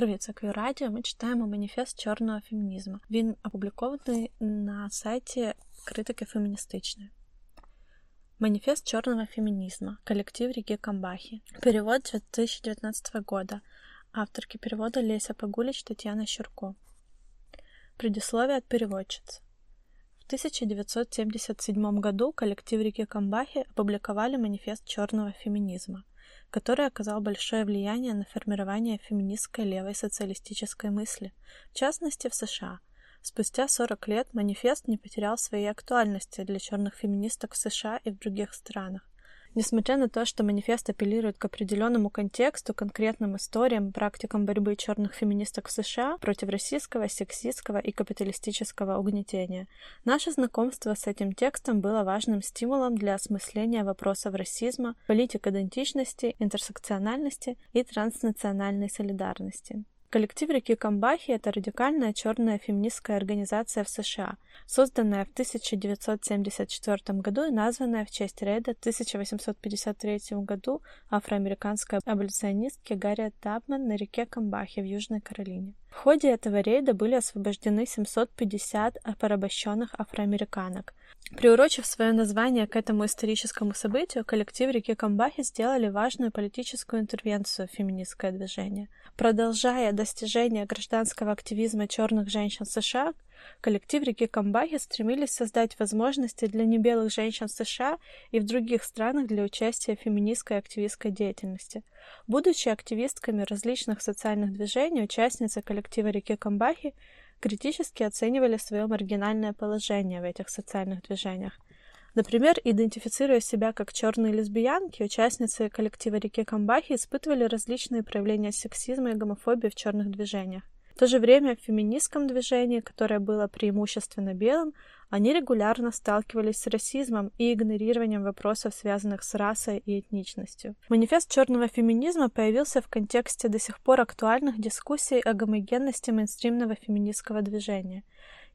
в Рвицаквир-Радіо ми читаємо манифест чорного фемінізму. Він опублікований на сайті «Критики феминистичный». Манифест черного феминизма. Коллектив реки Камбахи. Перевод 2019 года. Авторки перевода Леся Пагулич, Татьяна Щурко. Предисловие от переводчицы. В 1977 году коллектив реки Камбахи опубликовали манифест черного феминизма, который оказал большое влияние на формирование феминистской левой социалистической мысли, в частности в США. Спустя 40 лет манифест не потерял своей актуальности для черных феминисток в США и в других странах. Несмотря на то, что манифест апеллирует к определенному контексту, конкретным историям, практикам борьбы черных феминисток в США против расистского, сексистского и капиталистического угнетения, наше знакомство с этим текстом было важным стимулом для осмысления вопросов расизма, политик идентичности, интерсекциональности и транснациональной солидарности. Коллектив реки Камбахи – это радикальная черная феминистская организация в США, созданная в 1974 году и названная в честь рейда в 1853 году афроамериканской аболиционистки Гарриет Табмен на реке Камбахи в Южной Каролине. В ходе этого рейда были освобождены 750 порабощенных афроамериканок. Приурочив свое название к этому историческому событию, коллектив реки Камбахи сделали важную политическую интервенцию в феминистское движение. Продолжая достижения гражданского активизма черных женщин США, коллектив реки Камбахи стремились создать возможности для небелых женщин в США и в других странах для участия в феминистской активистской деятельности. Будучи активистками различных социальных движений, участницы коллектива реки Камбахи критически оценивали свое маргинальное положение в этих социальных движениях. Например, идентифицируя себя как черные лесбиянки, участницы коллектива реки Камбахи испытывали различные проявления сексизма и гомофобии в черных движениях. В то же время в феминистском движении, которое было преимущественно белым, они регулярно сталкивались с расизмом и игнорированием вопросов, связанных с расой и этничностью. Манифест черного феминизма появился в контексте до сих пор актуальных дискуссий о гомогенности мейнстримного феминистского движения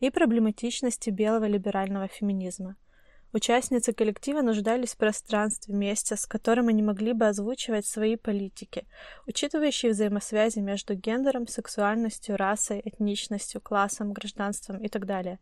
и проблематичности белого либерального феминизма. Участницы коллектива нуждались в пространстве, месте, с которым они могли бы озвучивать свои политики, учитывающие взаимосвязи между гендером, сексуальностью, расой, этничностью, классом, гражданством и т.д.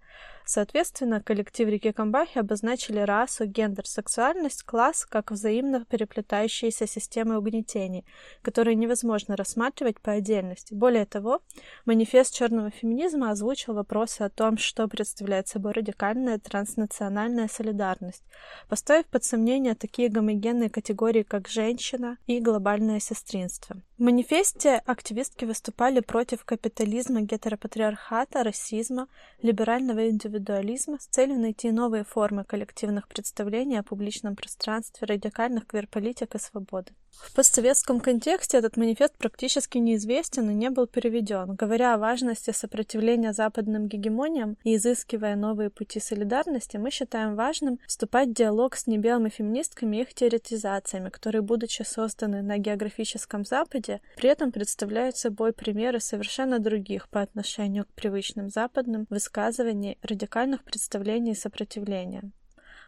Соответственно, коллектив реки Камбахи обозначили расу, гендер, сексуальность, класс как взаимно переплетающиеся системы угнетений, которые невозможно рассматривать по отдельности. Более того, манифест черного феминизма озвучил вопросы о том, что представляет собой радикальная транснациональная солидарность, поставив под сомнение такие гомогенные категории, как «женщина» и «глобальное сестринство». В манифесте активистки выступали против капитализма, гетеропатриархата, расизма, либерального индивидуализма с целью найти новые формы коллективных представлений о публичном пространстве, радикальных квир-политик и свободы. В постсоветском контексте этот манифест практически неизвестен и не был переведен. Говоря о важности сопротивления западным гегемониям и изыскивая новые пути солидарности, мы считаем важным вступать в диалог с небелыми феминистками и их теоретизациями, которые, будучи созданы на географическом Западе, при этом представляют собой примеры совершенно других по отношению к привычным западным высказываниям радикальных представлений и сопротивления.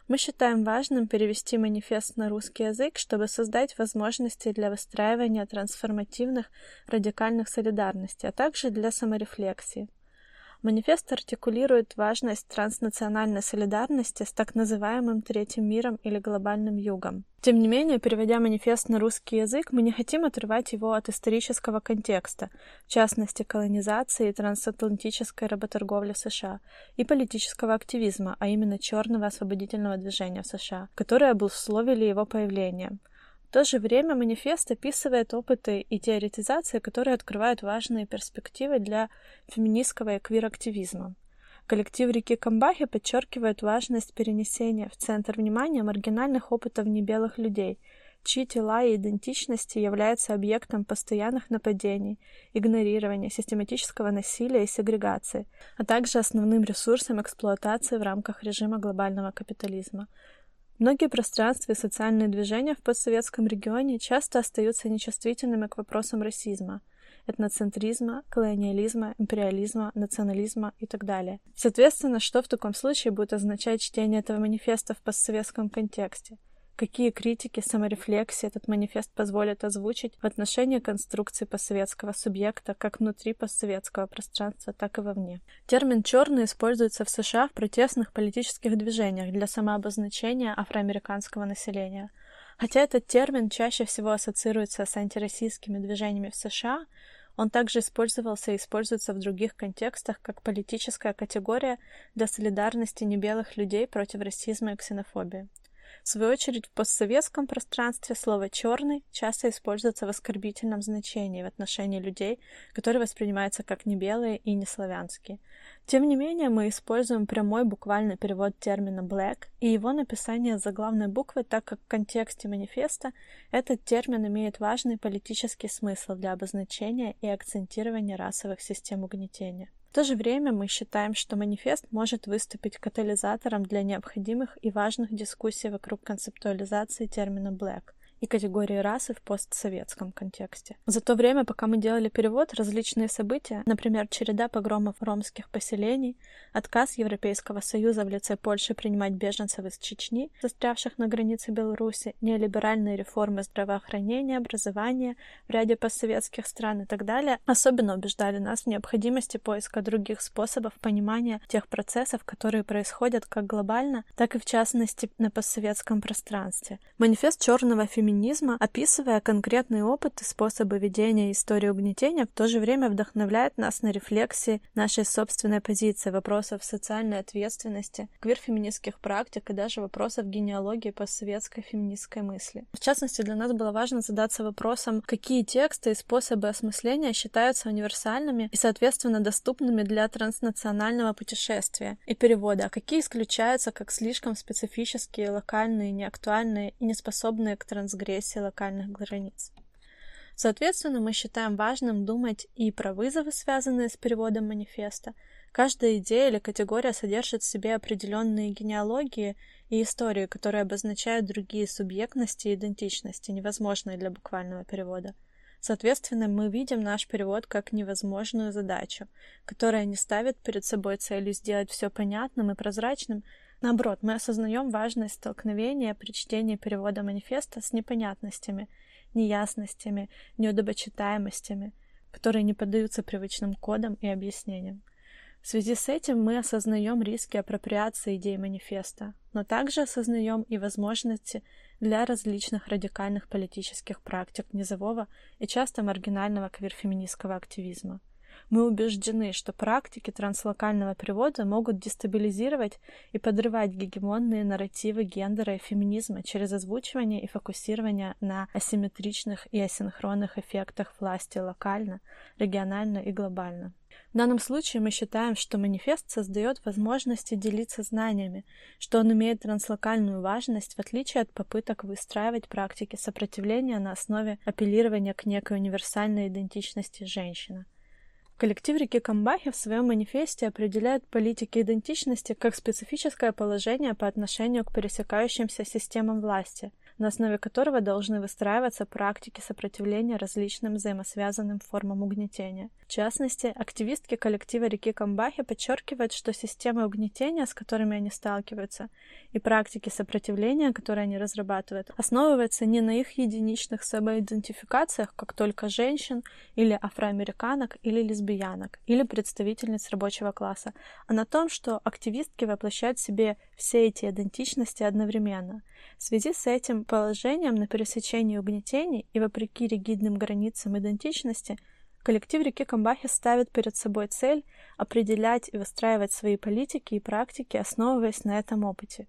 Мы считаем важным перевести манифест на русский язык, чтобы создать возможности для выстраивания трансформативных радикальных солидарностей, а также для саморефлексии. Манифест артикулирует важность транснациональной солидарности с так называемым третьим миром или глобальным югом. Тем не менее, переводя манифест на русский язык, мы не хотим отрывать его от исторического контекста, в частности колонизации и трансатлантической работорговли в США, и политического активизма, а именно черного освободительного движения в США, которые обусловили его появление. В то же время манифест описывает опыты и теоретизации, которые открывают важные перспективы для феминистского и квир-активизма. Коллектив реки Камбахи подчеркивает важность перенесения в центр внимания маргинальных опытов небелых людей, чьи тела и идентичности являются объектом постоянных нападений, игнорирования, систематического насилия и сегрегации, а также основным ресурсом эксплуатации в рамках режима глобального капитализма. Многие пространства и социальные движения в постсоветском регионе часто остаются нечувствительными к вопросам расизма, этноцентризма, колониализма, империализма, национализма и т.д. Соответственно, что в таком случае будет означать чтение этого манифеста в постсоветском контексте? Какие критики, саморефлексии этот манифест позволит озвучить в отношении конструкции постсоветского субъекта как внутри постсоветского пространства, так и вовне? Термин «черный» используется в США в протестных политических движениях для самообозначения афроамериканского населения. Хотя этот термин чаще всего ассоциируется с антироссийскими движениями в США, он также использовался и используется в других контекстах как политическая категория для солидарности небелых людей против расизма и ксенофобии. В свою очередь, в постсоветском пространстве слово «черный» часто используется в оскорбительном значении в отношении людей, которые воспринимаются как небелые и неславянские. Тем не менее, мы используем прямой буквальный перевод термина «black» и его написание заглавной буквы, так как в контексте манифеста этот термин имеет важный политический смысл для обозначения и акцентирования расовых систем угнетения. В то же время мы считаем, что манифест может выступить катализатором для необходимых и важных дискуссий вокруг концептуализации термина «black» и категории расы в постсоветском контексте. За то время, пока мы делали перевод, различные события, например, череда погромов ромских поселений, отказ Европейского Союза в лице Польши принимать беженцев из Чечни, застрявших на границе Беларуси, неолиберальные реформы здравоохранения, образования в ряде постсоветских стран и так далее, особенно убеждали нас в необходимости поиска других способов понимания тех процессов, которые происходят как глобально, так и в частности на постсоветском пространстве. Манифест черного феминизма, описывая конкретный опыт и способы ведения истории угнетения, в то же время вдохновляет нас на рефлексии нашей собственной позиции, вопросов социальной ответственности, квир-феминистских практик и даже вопросов генеалогии постсоветской феминистской мысли. В частности, для нас было важно задаться вопросом, какие тексты и способы осмысления считаются универсальными и, соответственно, доступными для транснационального путешествия и перевода, а какие исключаются как слишком специфические, локальные, неактуальные и неспособные к трансгрессии локальных границ. Соответственно, мы считаем важным думать и про вызовы, связанные с переводом манифеста. Каждая идея или категория содержит в себе определенные генеалогии и истории, которые обозначают другие субъектности и идентичности, невозможные для буквального перевода. Соответственно, мы видим наш перевод как невозможную задачу, которая не ставит перед собой целью сделать все понятным и прозрачным. Наоборот, мы осознаем важность столкновения при чтении перевода манифеста с непонятностями, неясностями, неудобочитаемостями, которые не поддаются привычным кодам и объяснениям. В связи с этим мы осознаем риски апроприации идей манифеста, но также осознаем и возможности для различных радикальных политических практик низового и часто маргинального квир-феминистского активизма. Мы убеждены, что практики транслокального перевода могут дестабилизировать и подрывать гегемонные нарративы гендера и феминизма через озвучивание и фокусирование на асимметричных и асинхронных эффектах власти локально, регионально и глобально. В данном случае мы считаем, что манифест создает возможности делиться знаниями, что он имеет транслокальную важность, в отличие от попыток выстраивать практики сопротивления на основе апеллирования к некой универсальной идентичности женщины. Коллектив реки Камбахи в своем манифесте определяет политики идентичности как специфическое положение по отношению к пересекающимся системам власти, на основе которого должны выстраиваться практики сопротивления различным взаимосвязанным формам угнетения. В частности, активистки коллектива реки Камбахи подчеркивают, что системы угнетения, с которыми они сталкиваются, и практики сопротивления, которые они разрабатывают, основываются не на их единичных самоидентификациях, как только женщин, или афроамериканок, или лесбиянок, или представительниц рабочего класса, а на том, что активистки воплощают в себе все эти идентичности одновременно. В связи с этим положением на пересечении угнетений и вопреки ригидным границам идентичности, коллектив реки Камбахи ставит перед собой цель определять и выстраивать свои политики и практики, основываясь на этом опыте.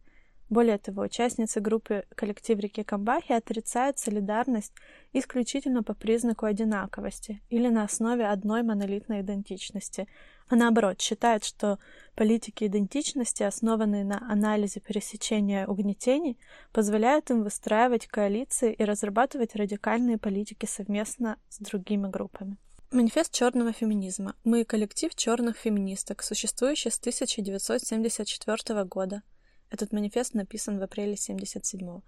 Более того, участницы группы «Коллектив реки Камбахи» отрицают солидарность исключительно по признаку одинаковости или на основе одной монолитной идентичности, а наоборот, считают, что политики идентичности, основанные на анализе пересечения угнетений, позволяют им выстраивать коалиции и разрабатывать радикальные политики совместно с другими группами. Манифест черного феминизма. Мы – коллектив черных феминисток, существующий с 1974 года. Этот манифест написан в апреле 1977-го.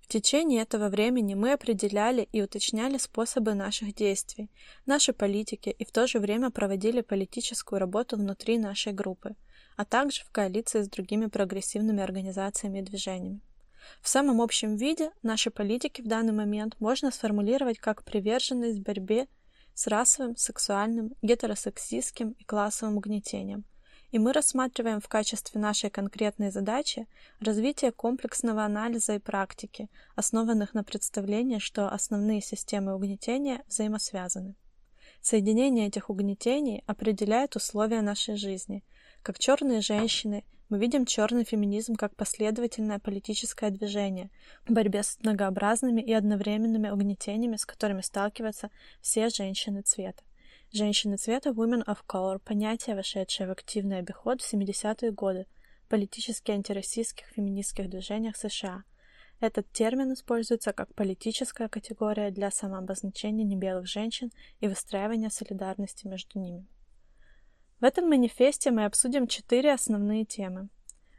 В течение этого времени мы определяли и уточняли способы наших действий, наши политики и в то же время проводили политическую работу внутри нашей группы, а также в коалиции с другими прогрессивными организациями и движениями. В самом общем виде наши политики в данный момент можно сформулировать как приверженность борьбе с расовым, сексуальным, гетеросексистским и классовым угнетением. И мы рассматриваем в качестве нашей конкретной задачи развитие комплексного анализа и практики, основанных на представлении, что основные системы угнетения взаимосвязаны. Соединение этих угнетений определяет условия нашей жизни. Как черные женщины, мы видим черный феминизм как последовательное политическое движение в борьбе с многообразными и одновременными угнетениями, с которыми сталкиваются все женщины цвета. Женщины цвета, Women of Color, понятие, вошедшее в активный обиход в 70-е годы в политически антирасистских феминистских движениях США. Этот термин используется как политическая категория для самообозначения небелых женщин и выстраивания солидарности между ними. В этом манифесте мы обсудим 4 основные темы.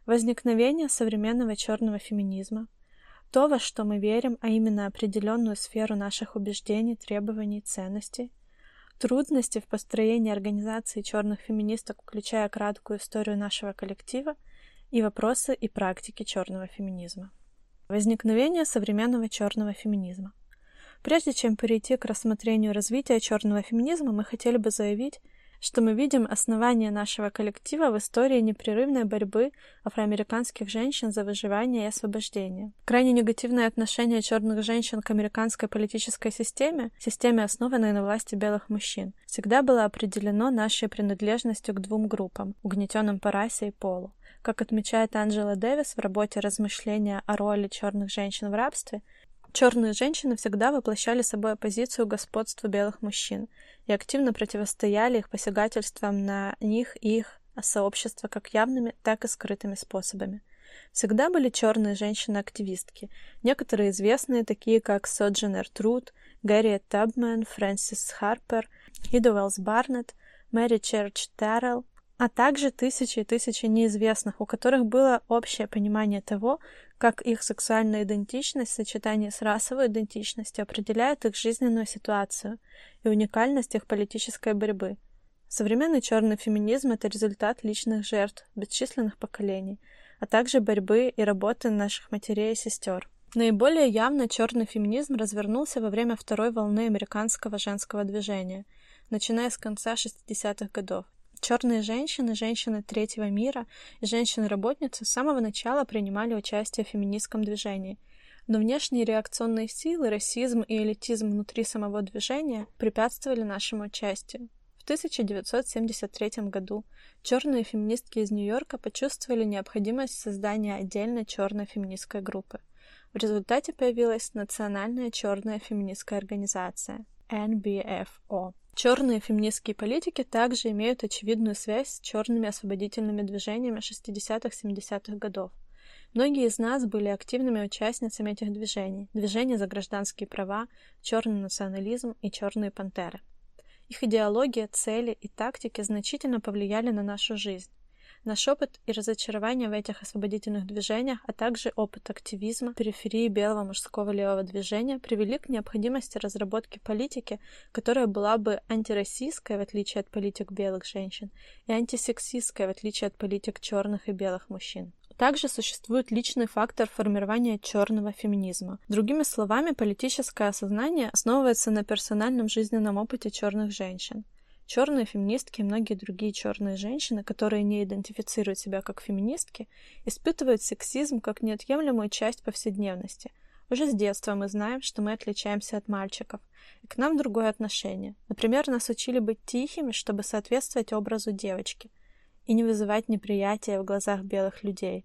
Возникновение современного черного феминизма, то, во что мы верим, а именно определенную сферу наших убеждений, требований и ценностей, трудности в построении организации черных феминисток, включая краткую историю нашего коллектива, и вопросы и практики черного феминизма. Возникновение современного черного феминизма. Прежде чем перейти к рассмотрению развития черного феминизма, мы хотели бы заявить, что мы видим основание нашего коллектива в истории непрерывной борьбы афроамериканских женщин за выживание и освобождение. Крайне негативное отношение черных женщин к американской политической системе, системе, основанной на власти белых мужчин, всегда было определено нашей принадлежностью к 2 группам, угнетенным по расе и полу. Как отмечает Анжела Дэвис в работе «Размышления о роли черных женщин в рабстве», черные женщины всегда воплощали собой оппозицию господству белых мужчин и активно противостояли их посягательствам на них и их сообщество как явными, так и скрытыми способами. Всегда были черные женщины-активистки, некоторые известные, такие как Соджорнер Трут, Гарриет Табмен, Фрэнсис Харпер, Ида Уэллс Барнетт, Мэри Черч Тэррелл, а также тысячи и тысячи неизвестных, у которых было общее понимание того, как их сексуальная идентичность в сочетании с расовой идентичностью определяет их жизненную ситуацию и уникальность их политической борьбы. Современный черный феминизм – это результат личных жертв бесчисленных поколений, а также борьбы и работы наших матерей и сестер. Наиболее явно черный феминизм развернулся во время второй волны американского женского движения, начиная с конца 60-х годов. Черные женщины, женщины третьего мира и женщины-работницы с самого начала принимали участие в феминистском движении, но внешние реакционные силы, расизм и элитизм внутри самого движения препятствовали нашему участию. В 1973 году черные феминистки из Нью-Йорка почувствовали необходимость создания отдельной черной феминистской группы. В результате появилась Национальная черная феминистская организация (NBFO). Черные феминистские политики также имеют очевидную связь с черными освободительными движениями 60-70-х годов. Многие из нас были активными участницами этих движений – движения за гражданские права, черный национализм и черные пантеры. Их идеология, цели и тактики значительно повлияли на нашу жизнь. Наш опыт и разочарование в этих освободительных движениях, а также опыт активизма периферии белого мужского левого движения привели к необходимости разработки политики, которая была бы антирасистской, в отличие от политик белых женщин, и антисексистской, в отличие от политик черных и белых мужчин. Также существует личный фактор формирования черного феминизма. Другими словами, политическое осознание основывается на персональном жизненном опыте черных женщин. Черные феминистки и многие другие черные женщины, которые не идентифицируют себя как феминистки, испытывают сексизм как неотъемлемую часть повседневности. Уже с детства мы знаем, что мы отличаемся от мальчиков, и к нам другое отношение. Например, нас учили быть тихими, чтобы соответствовать образу девочки, и не вызывать неприятия в глазах белых людей.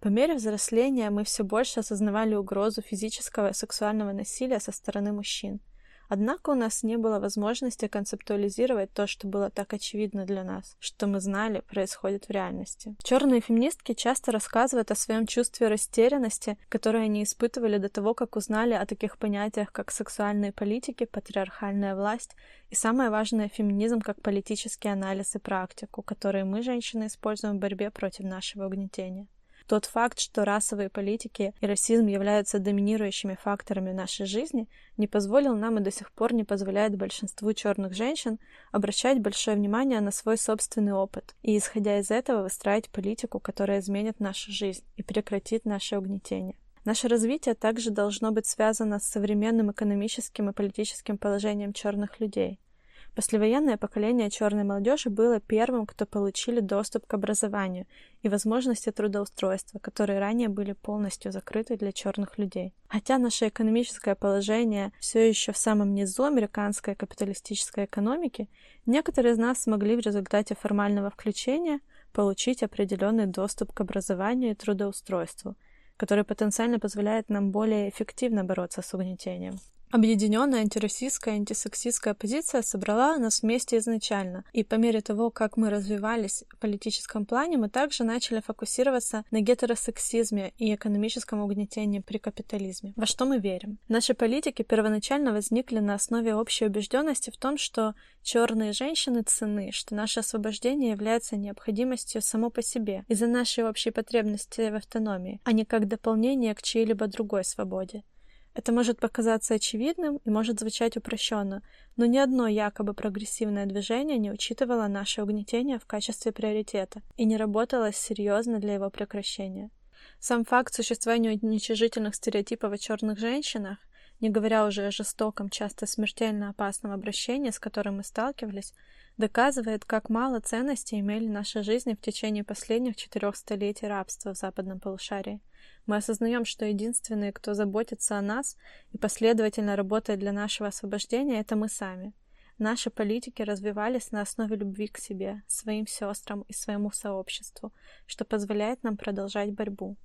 По мере взросления мы все больше осознавали угрозу физического и сексуального насилия со стороны мужчин. Однако у нас не было возможности концептуализировать то, что было так очевидно для нас, что мы знали, происходит в реальности. Черные феминистки часто рассказывают о своем чувстве растерянности, которое они испытывали до того, как узнали о таких понятиях, как сексуальные политики, патриархальная власть и, самое важное, феминизм как политический анализ и практику, которые мы, женщины, используем в борьбе против нашего угнетения. Тот факт, что расовые политики и расизм являются доминирующими факторами нашей жизни, не позволил нам и до сих пор не позволяет большинству черных женщин обращать большое внимание на свой собственный опыт и, исходя из этого, выстраивать политику, которая изменит нашу жизнь и прекратит наше угнетение. Наше развитие также должно быть связано с современным экономическим и политическим положением черных людей. Послевоенное поколение черной молодежи было первым, кто получили доступ к образованию и возможности трудоустройства, которые ранее были полностью закрыты для черных людей. Хотя наше экономическое положение все еще в самом низу американской капиталистической экономики, некоторые из нас смогли в результате формального включения получить определенный доступ к образованию и трудоустройству, который потенциально позволяет нам более эффективно бороться с угнетением. Объединенная антироссийская и антисексистская оппозиция собрала нас вместе изначально, и по мере того, как мы развивались в политическом плане, мы также начали фокусироваться на гетеросексизме и экономическом угнетении при капитализме. Во что мы верим? Наши политики первоначально возникли на основе общей убежденности в том, что черные женщины ценны, что наше освобождение является необходимостью само по себе из-за нашей общей потребности в автономии, а не как дополнение к чьей-либо другой свободе. Это может показаться очевидным и может звучать упрощенно, но ни одно якобы прогрессивное движение не учитывало наше угнетение в качестве приоритета и не работало серьезно для его прекращения. Сам факт существования уничижительных стереотипов о черных женщинах, не говоря уже о жестоком, часто смертельно опасном обращении, с которым мы сталкивались, доказывает, как мало ценностей имели наши жизни в течение последних 4 столетий рабства в западном полушарии. Мы осознаем, что единственные, кто заботится о нас и последовательно работает для нашего освобождения, это мы сами. Наши политики развивались на основе любви к себе, своим сестрам и своему сообществу, что позволяет нам продолжать борьбу.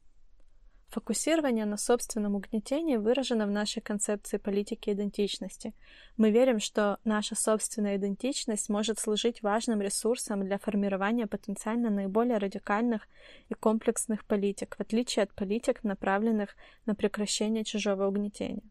Фокусирование на собственном угнетении выражено в нашей концепции политики идентичности. Мы верим, что наша собственная идентичность может служить важным ресурсом для формирования потенциально наиболее радикальных и комплексных политик, в отличие от политик, направленных на прекращение чужого угнетения.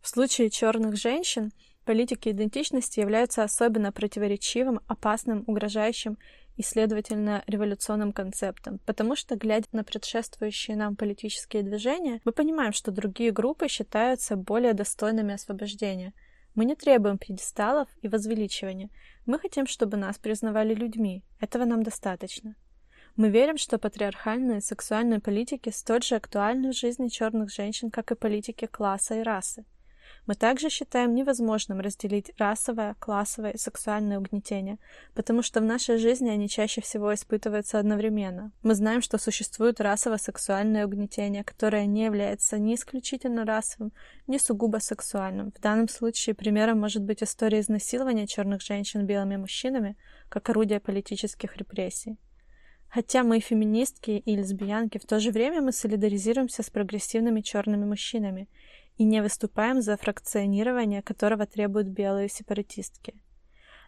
В случае черных женщин политики идентичности являются особенно противоречивым, опасным, угрожающим и, следовательно, революционным концептом, потому что, глядя на предшествующие нам политические движения, мы понимаем, что другие группы считаются более достойными освобождения. Мы не требуем пьедесталов и возвеличивания. Мы хотим, чтобы нас признавали людьми. Этого нам достаточно. Мы верим, что патриархальные сексуальные политики столь же актуальны в жизни черных женщин, как и политики класса и расы. Мы также считаем невозможным разделить расовое, классовое и сексуальное угнетение, потому что в нашей жизни они чаще всего испытываются одновременно. Мы знаем, что существует расово-сексуальное угнетение, которое не является ни исключительно расовым, ни сугубо сексуальным. В данном случае примером может быть история изнасилования черных женщин белыми мужчинами как орудие политических репрессий. Хотя мы феминистки и лесбиянки, в то же время мы солидаризируемся с прогрессивными черными мужчинами и не выступаем за фракционирование, которого требуют белые сепаратистки.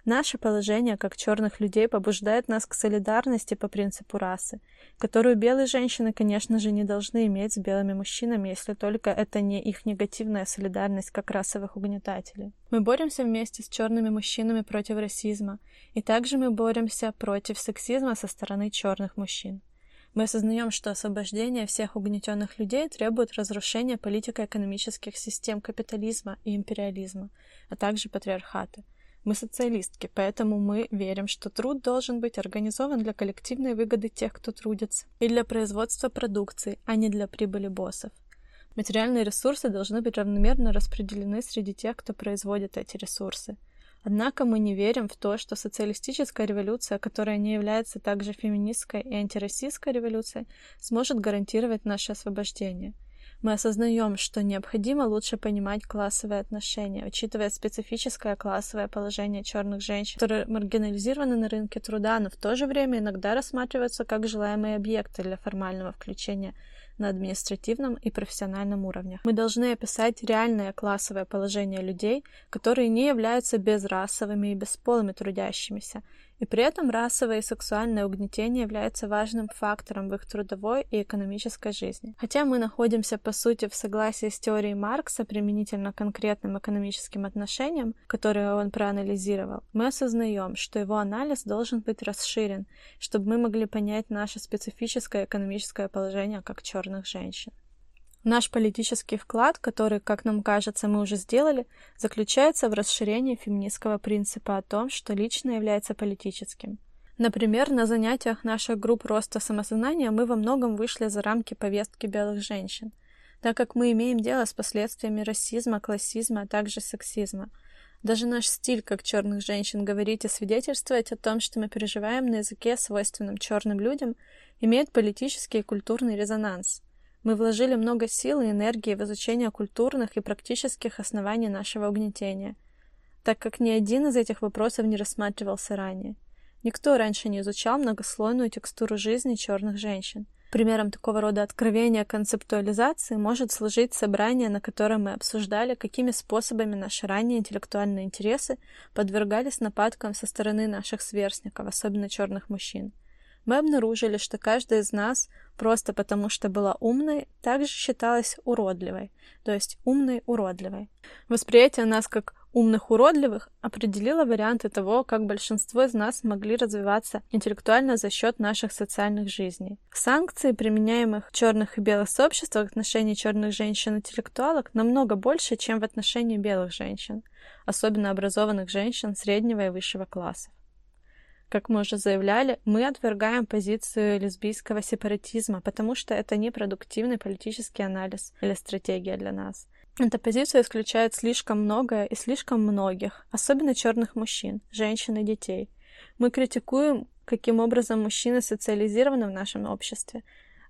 Наше положение как черных людей побуждает нас к солидарности по принципу расы, которую белые женщины, конечно же, не должны иметь с белыми мужчинами, если только это не их негативная солидарность как расовых угнетателей. Мы боремся вместе с черными мужчинами против расизма, и также мы боремся против сексизма со стороны черных мужчин. Мы осознаем, что освобождение всех угнетенных людей требует разрушения политико-экономических систем капитализма и империализма, а также патриархата. Мы социалистки, поэтому мы верим, что труд должен быть организован для коллективной выгоды тех, кто трудится, и для производства продукции, а не для прибыли боссов. Материальные ресурсы должны быть равномерно распределены среди тех, кто производит эти ресурсы. Однако мы не верим в то, что социалистическая революция, которая не является также феминистской и антироссийской революцией, сможет гарантировать наше освобождение. Мы осознаем, что необходимо лучше понимать классовые отношения, учитывая специфическое классовое положение черных женщин, которые маргинализированы на рынке труда, но в то же время иногда рассматриваются как желаемые объекты для формального включения на административном и профессиональном уровнях. Мы должны описать реальное классовое положение людей, которые не являются безрасовыми и бесполыми трудящимися, и при этом расовое и сексуальное угнетение является важным фактором в их трудовой и экономической жизни. Хотя мы находимся, по сути, в согласии с теорией Маркса применительно к конкретным экономическим отношениям, которые он проанализировал, мы осознаем, что его анализ должен быть расширен, чтобы мы могли понять наше специфическое экономическое положение как черных женщин. Наш политический вклад, который, как нам кажется, мы уже сделали, заключается в расширении феминистского принципа о том, что личное является политическим. Например, на занятиях наших групп роста самосознания мы во многом вышли за рамки повестки белых женщин. так как мы имеем дело с последствиями расизма, классизма, а также сексизма. Даже наш стиль, как черных женщин, говорить и свидетельствовать о том, что мы переживаем на языке, свойственном черным людям, имеет политический и культурный резонанс. Мы вложили много сил и энергии в изучение культурных и практических оснований нашего угнетения, так как ни один из этих вопросов не рассматривался ранее. Никто раньше не изучал многослойную текстуру жизни черных женщин. Примером такого рода откровения концептуализации может служить собрание, на котором мы обсуждали, какими способами наши ранние интеллектуальные интересы подвергались нападкам со стороны наших сверстников, особенно черных мужчин. Мы обнаружили, что каждая из нас, просто потому что была умной, также считалась уродливой, то есть умной-уродливой. Восприятие нас как умных-уродливых определило варианты того, как большинство из нас могли развиваться интеллектуально за счет наших социальных жизней. Санкции, применяемых в черных и белых сообществах в отношении черных женщин-интеллектуалок, намного больше, чем в отношении белых женщин, особенно образованных женщин среднего и высшего класса. Как мы уже заявляли, мы отвергаем позицию лесбийского сепаратизма, потому что это непродуктивный политический анализ или стратегия для нас. Эта позиция исключает слишком многое и слишком многих, особенно черных мужчин, женщин и детей. Мы критикуем, каким образом мужчины социализированы в нашем обществе,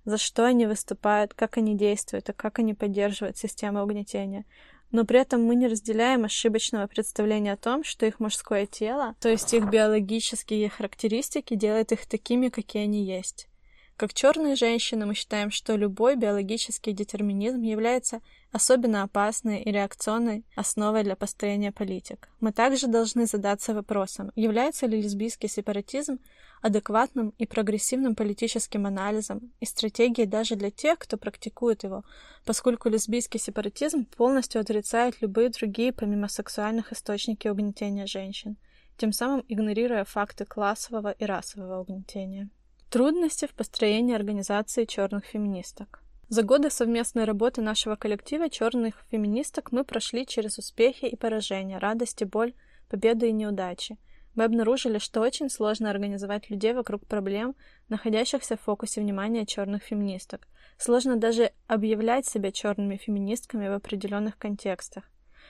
за что они выступают, как они действуют и как они поддерживают систему угнетения. Но при этом мы не разделяем ошибочного представления о том, что их мужское тело, то есть их биологические характеристики, делает их такими, какие они есть. Как черные женщины мы считаем, что любой биологический детерминизм является особенно опасной и реакционной основой для построения политик. Мы также должны задаться вопросом, является ли лесбийский сепаратизм адекватным и прогрессивным политическим анализом и стратегией даже для тех, кто практикует его, поскольку лесбийский сепаратизм полностью отрицает любые другие, помимо сексуальных, источники угнетения женщин, тем самым игнорируя факты классового и расового угнетения. Трудности в построении организации черных феминисток. За годы совместной работы нашего коллектива черных феминисток мы прошли через успехи и поражения, радость и боль, победы и неудачи. Мы обнаружили, что очень сложно организовать людей вокруг проблем, находящихся в фокусе внимания черных феминисток. Сложно даже объявлять себя черными феминистками в определенных контекстах.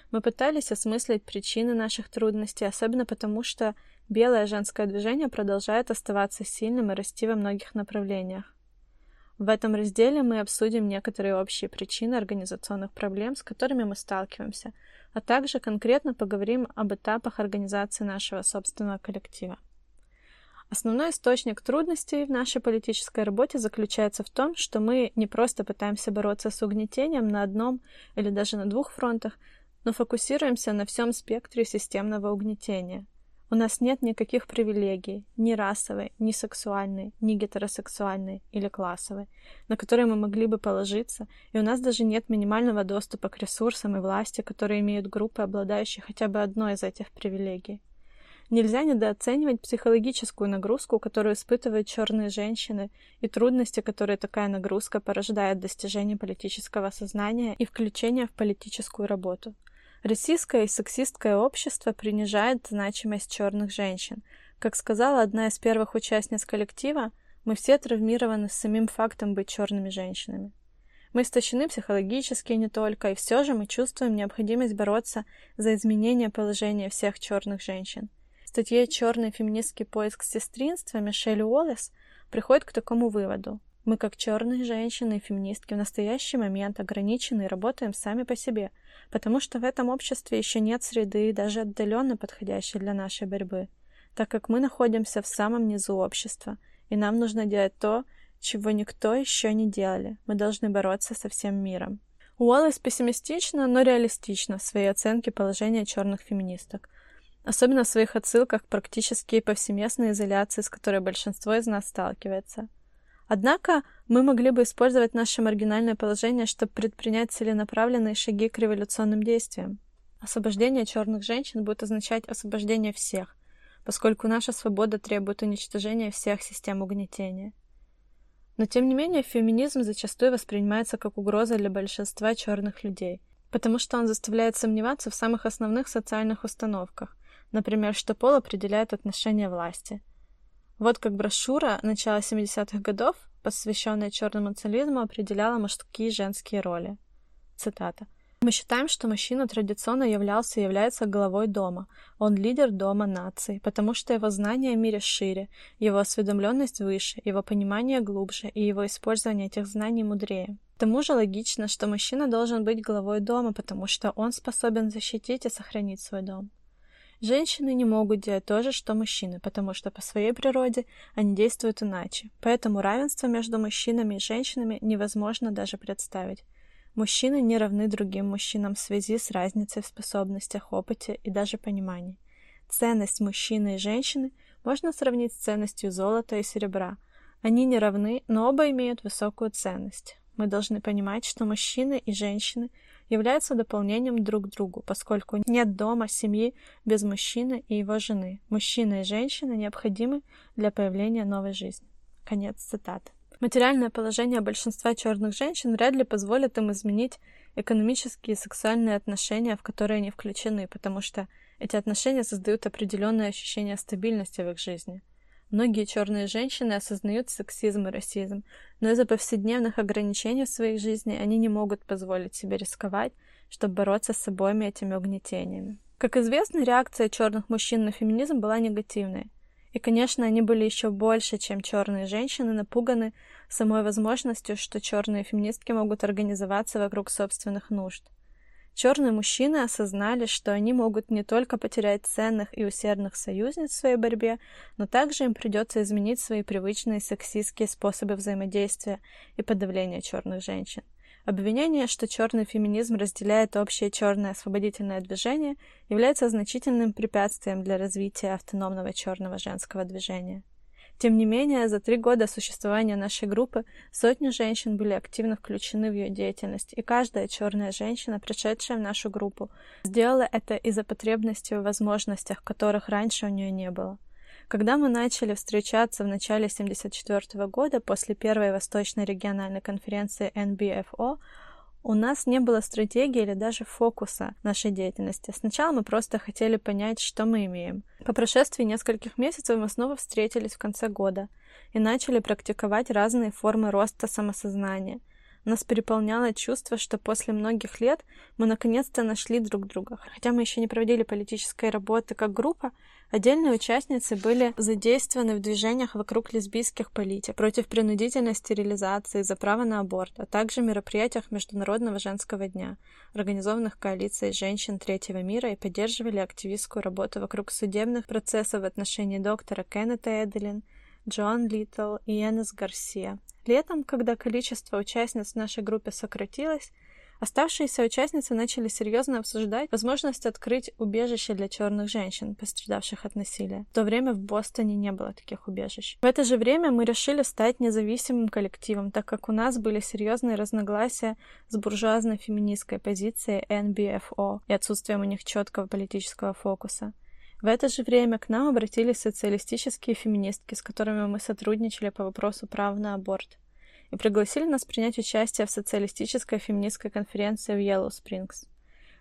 Мы пытались осмыслить причины наших трудностей, особенно потому, что белое женское движение продолжает оставаться сильным и расти во многих направлениях. В этом разделе мы обсудим некоторые общие причины организационных проблем, с которыми мы сталкиваемся, а также конкретно поговорим об этапах организации нашего собственного коллектива. Основной источник трудностей в нашей политической работе заключается в том, что мы не просто пытаемся бороться с угнетением на одном или даже на двух фронтах, но фокусируемся на всем спектре системного угнетения. У нас нет никаких привилегий, ни расовой, ни сексуальной, ни гетеросексуальной или классовой, на которые мы могли бы положиться, и у нас даже нет минимального доступа к ресурсам и власти, которые имеют группы, обладающие хотя бы одной из этих привилегий. Нельзя недооценивать психологическую нагрузку, которую испытывают черные женщины, и трудности, которые такая нагрузка порождает в достижении политического сознания и включения в политическую работу. Российское и сексистское общество принижает значимость черных женщин. Как сказала одна из первых участниц коллектива, мы все травмированы самим фактом быть черными женщинами. Мы истощены психологически и не только, и все же мы чувствуем необходимость бороться за изменение положения всех черных женщин. В статье «Черный феминистский поиск сестринства» Мишель Уоллес приходит к такому выводу. Мы, как черные женщины и феминистки, в настоящий момент ограничены и работаем сами по себе, потому что в этом обществе еще нет среды, даже отдаленно подходящей для нашей борьбы, так как мы находимся в самом низу общества, и нам нужно делать то, чего никто еще не делали. Мы должны бороться со всем миром. Уоллес пессимистична, но реалистична в своей оценке положения черных феминисток, особенно в своих отсылках к практически повсеместной изоляции, с которой большинство из нас сталкивается. Однако мы могли бы использовать наше маргинальное положение, чтобы предпринять целенаправленные шаги к революционным действиям. Освобождение черных женщин будет означать освобождение всех, поскольку наша свобода требует уничтожения всех систем угнетения. Но тем не менее феминизм зачастую воспринимается как угроза для большинства черных людей, потому что он заставляет сомневаться в самых основных социальных установках, например, что пол определяет отношение власти. Вот как брошюра начала 70-х годов, посвященная черному национализму, определяла мужские и женские роли. Цитата. «Мы считаем, что мужчина традиционно являлся и является главой дома. Он лидер дома нации, потому что его знания о мире шире, его осведомленность выше, его понимание глубже и его использование этих знаний мудрее. К тому же логично, что мужчина должен быть главой дома, потому что он способен защитить и сохранить свой дом. Женщины не могут делать то же, что мужчины, потому что по своей природе они действуют иначе. Поэтому равенство между мужчинами и женщинами невозможно даже представить. Мужчины не равны другим мужчинам в связи с разницей в способностях, опыте и даже понимании. Ценность мужчины и женщины можно сравнить с ценностью золота и серебра. Они не равны, но оба имеют высокую ценность. Мы должны понимать, что мужчины и женщины являются дополнением друг к другу, поскольку нет дома, семьи без мужчины и его жены. Мужчина и женщина необходимы для появления новой жизни». Конец цитаты. Материальное положение большинства черных женщин вряд ли позволит им изменить экономические и сексуальные отношения, в которые они включены, потому что эти отношения создают определенное ощущение стабильности в их жизни. Многие черные женщины осознают сексизм и расизм, но из-за повседневных ограничений в своей жизни они не могут позволить себе рисковать, чтобы бороться с обоими этими угнетениями. Как известно, реакция черных мужчин на феминизм была негативной. И, конечно, они были еще больше, чем черные женщины, напуганы самой возможностью, что черные феминистки могут организоваться вокруг собственных нужд. Черные мужчины осознали, что они могут не только потерять ценных и усердных союзниц в своей борьбе, но также им придется изменить свои привычные сексистские способы взаимодействия и подавления черных женщин. Обвинение, что черный феминизм разделяет общее черное освободительное движение, является значительным препятствием для развития автономного черного женского движения. Тем не менее, за 3 года существования нашей группы сотни женщин были активно включены в ее деятельность, и каждая черная женщина, пришедшая в нашу группу, сделала это из-за потребностей и возможностях, которых раньше у нее не было. Когда мы начали встречаться в начале 1974 года, после первой восточной региональной конференции NBFO, у нас не было стратегии или даже фокуса нашей деятельности. Сначала мы просто хотели понять, что мы имеем. По прошествии нескольких месяцев мы снова встретились в конце года и начали практиковать разные формы роста самосознания. Нас переполняло чувство, что после многих лет мы наконец-то нашли друг друга. Хотя мы еще не проводили политической работы как группа, отдельные участницы были задействованы в движениях вокруг лесбийских политик, против принудительной стерилизации, за право на аборт, а также мероприятиях Международного женского дня, организованных коалицией женщин третьего мира, и поддерживали активистскую работу вокруг судебных процессов в отношении доктора Кеннета Эделин, Джоан Литтл и Эннис Гарсия. Летом, когда количество участниц в нашей группе сократилось, оставшиеся участницы начали серьезно обсуждать возможность открыть убежище для черных женщин, пострадавших от насилия. В то время в Бостоне не было таких убежищ. В это же время мы решили стать независимым коллективом, так как у нас были серьезные разногласия с буржуазной феминистской позицией NBFO и отсутствием у них четкого политического фокуса. В это же время к нам обратились социалистические феминистки, с которыми мы сотрудничали по вопросу прав на аборт, и пригласили нас принять участие в социалистической феминистской конференции в Yellow Springs.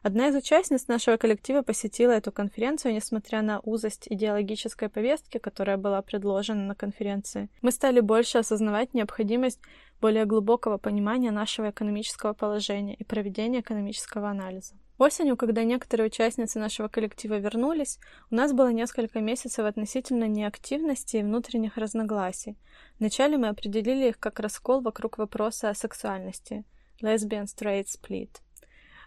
Одна из участниц нашего коллектива посетила эту конференцию, несмотря на узость идеологической повестки, которая была предложена на конференции. Мы стали больше осознавать необходимость более глубокого понимания нашего экономического положения и проведения экономического анализа. Осенью, когда некоторые участницы нашего коллектива вернулись, у нас было несколько месяцев относительно неактивности и внутренних разногласий. Вначале мы определили их как раскол вокруг вопроса о сексуальности – lesbian-straight split.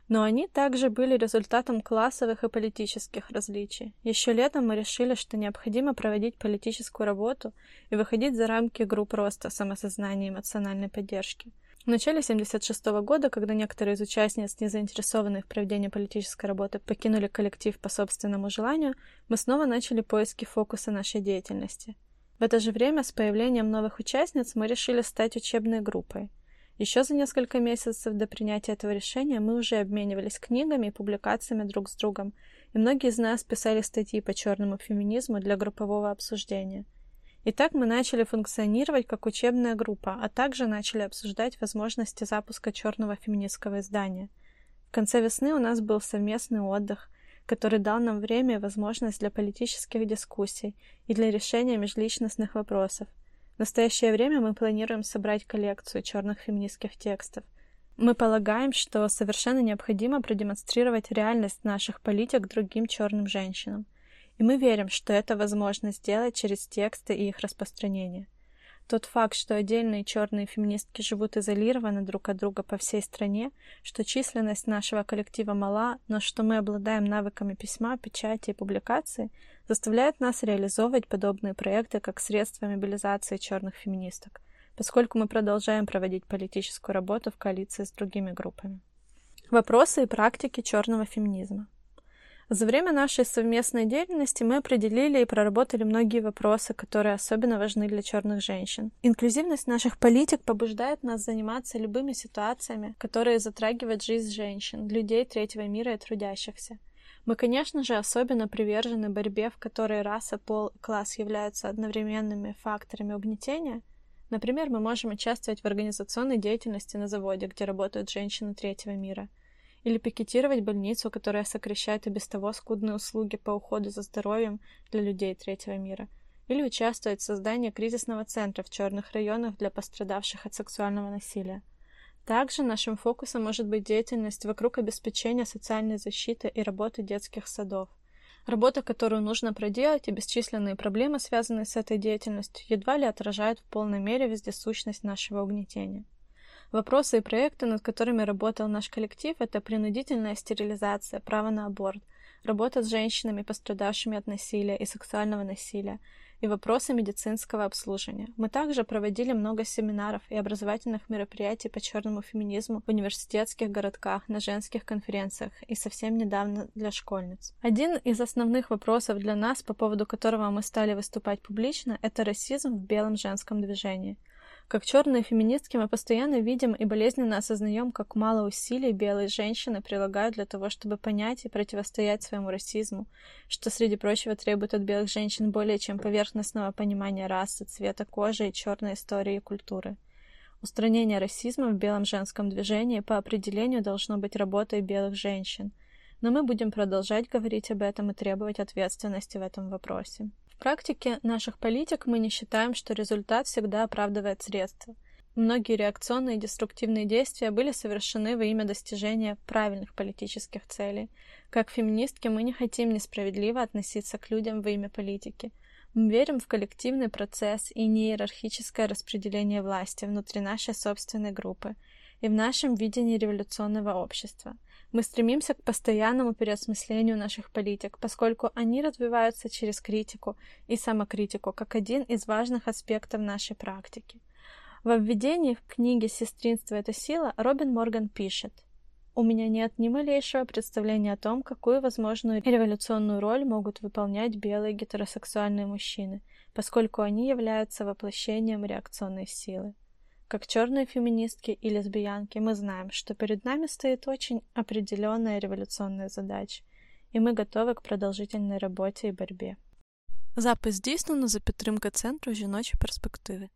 Но они также были результатом классовых и политических различий. Еще летом мы решили, что необходимо проводить политическую работу и выходить за рамки групп роста самосознания и эмоциональной поддержки. В начале 1976 года, когда некоторые из участниц, не заинтересованных в проведении политической работы, покинули коллектив по собственному желанию, мы снова начали поиски фокуса нашей деятельности. В это же время с появлением новых участниц мы решили стать учебной группой. Еще за несколько месяцев до принятия этого решения мы уже обменивались книгами и публикациями друг с другом, и многие из нас писали статьи по черному феминизму для группового обсуждения. И так мы начали функционировать как учебная группа, а также начали обсуждать возможности запуска черного феминистского издания. В конце весны у нас был совместный отдых, который дал нам время и возможность для политических дискуссий и для решения межличностных вопросов. В настоящее время мы планируем собрать коллекцию черных феминистских текстов. Мы полагаем, что совершенно необходимо продемонстрировать реальность наших политик другим черным женщинам. И мы верим, что это возможно сделать через тексты и их распространение. Тот факт, что отдельные черные феминистки живут изолированно друг от друга по всей стране, что численность нашего коллектива мала, но что мы обладаем навыками письма, печати и публикации, заставляет нас реализовывать подобные проекты как средство мобилизации черных феминисток, поскольку мы продолжаем проводить политическую работу в коалиции с другими группами. Вопросы и практики черного феминизма. За время нашей совместной деятельности мы определили и проработали многие вопросы, которые особенно важны для черных женщин. Инклюзивность наших политик побуждает нас заниматься любыми ситуациями, которые затрагивают жизнь женщин, людей третьего мира и трудящихся. Мы, конечно же, особенно привержены борьбе, в которой раса, пол и класс являются одновременными факторами угнетения. Например, мы можем участвовать в организационной деятельности на заводе, где работают женщины третьего мира, или пикетировать больницу, которая сокращает и без того скудные услуги по уходу за здоровьем для людей третьего мира, или участвовать в создании кризисного центра в черных районах для пострадавших от сексуального насилия. Также нашим фокусом может быть деятельность вокруг обеспечения социальной защиты и работы детских садов. Работа, которую нужно проделать, и бесчисленные проблемы, связанные с этой деятельностью, едва ли отражают в полной мере вездесущность нашего угнетения. Вопросы и проекты, над которыми работал наш коллектив, это принудительная стерилизация, право на аборт, работа с женщинами, пострадавшими от насилия и сексуального насилия, и вопросы медицинского обслуживания. Мы также проводили много семинаров и образовательных мероприятий по черному феминизму в университетских городках, на женских конференциях и совсем недавно для школьниц. Один из основных вопросов для нас, по поводу которого мы стали выступать публично, это расизм в белом женском движении. Как черные феминистки мы постоянно видим и болезненно осознаем, как мало усилий белые женщины прилагают для того, чтобы понять и противостоять своему расизму, что, среди прочего, требует от белых женщин более чем поверхностного понимания расы, цвета кожи и черной истории и культуры. Устранение расизма в белом женском движении по определению должно быть работой белых женщин, но мы будем продолжать говорить об этом и требовать ответственности в этом вопросе. В практике наших политик мы не считаем, что результат всегда оправдывает средства. Многие реакционные и деструктивные действия были совершены во имя достижения правильных политических целей. Как феминистки мы не хотим несправедливо относиться к людям во имя политики. Мы верим в коллективный процесс и неиерархическое распределение власти внутри нашей собственной группы и в нашем видении революционного общества. Мы стремимся к постоянному переосмыслению наших политик, поскольку они развиваются через критику и самокритику, как один из важных аспектов нашей практики. Во введении в книге «Сестринство – это сила» Робин Морган пишет: «У меня нет ни малейшего представления о том, какую возможную революционную роль могут выполнять белые гетеросексуальные мужчины, поскольку они являются воплощением реакционной силы. Как черные феминистки и лесбиянки, мы знаем, что перед нами стоит очень определенная революционная задача, и мы готовы к продовжительной работе и борьбе». Запис здійснено за підтримки Центру "Жіночі перспективи".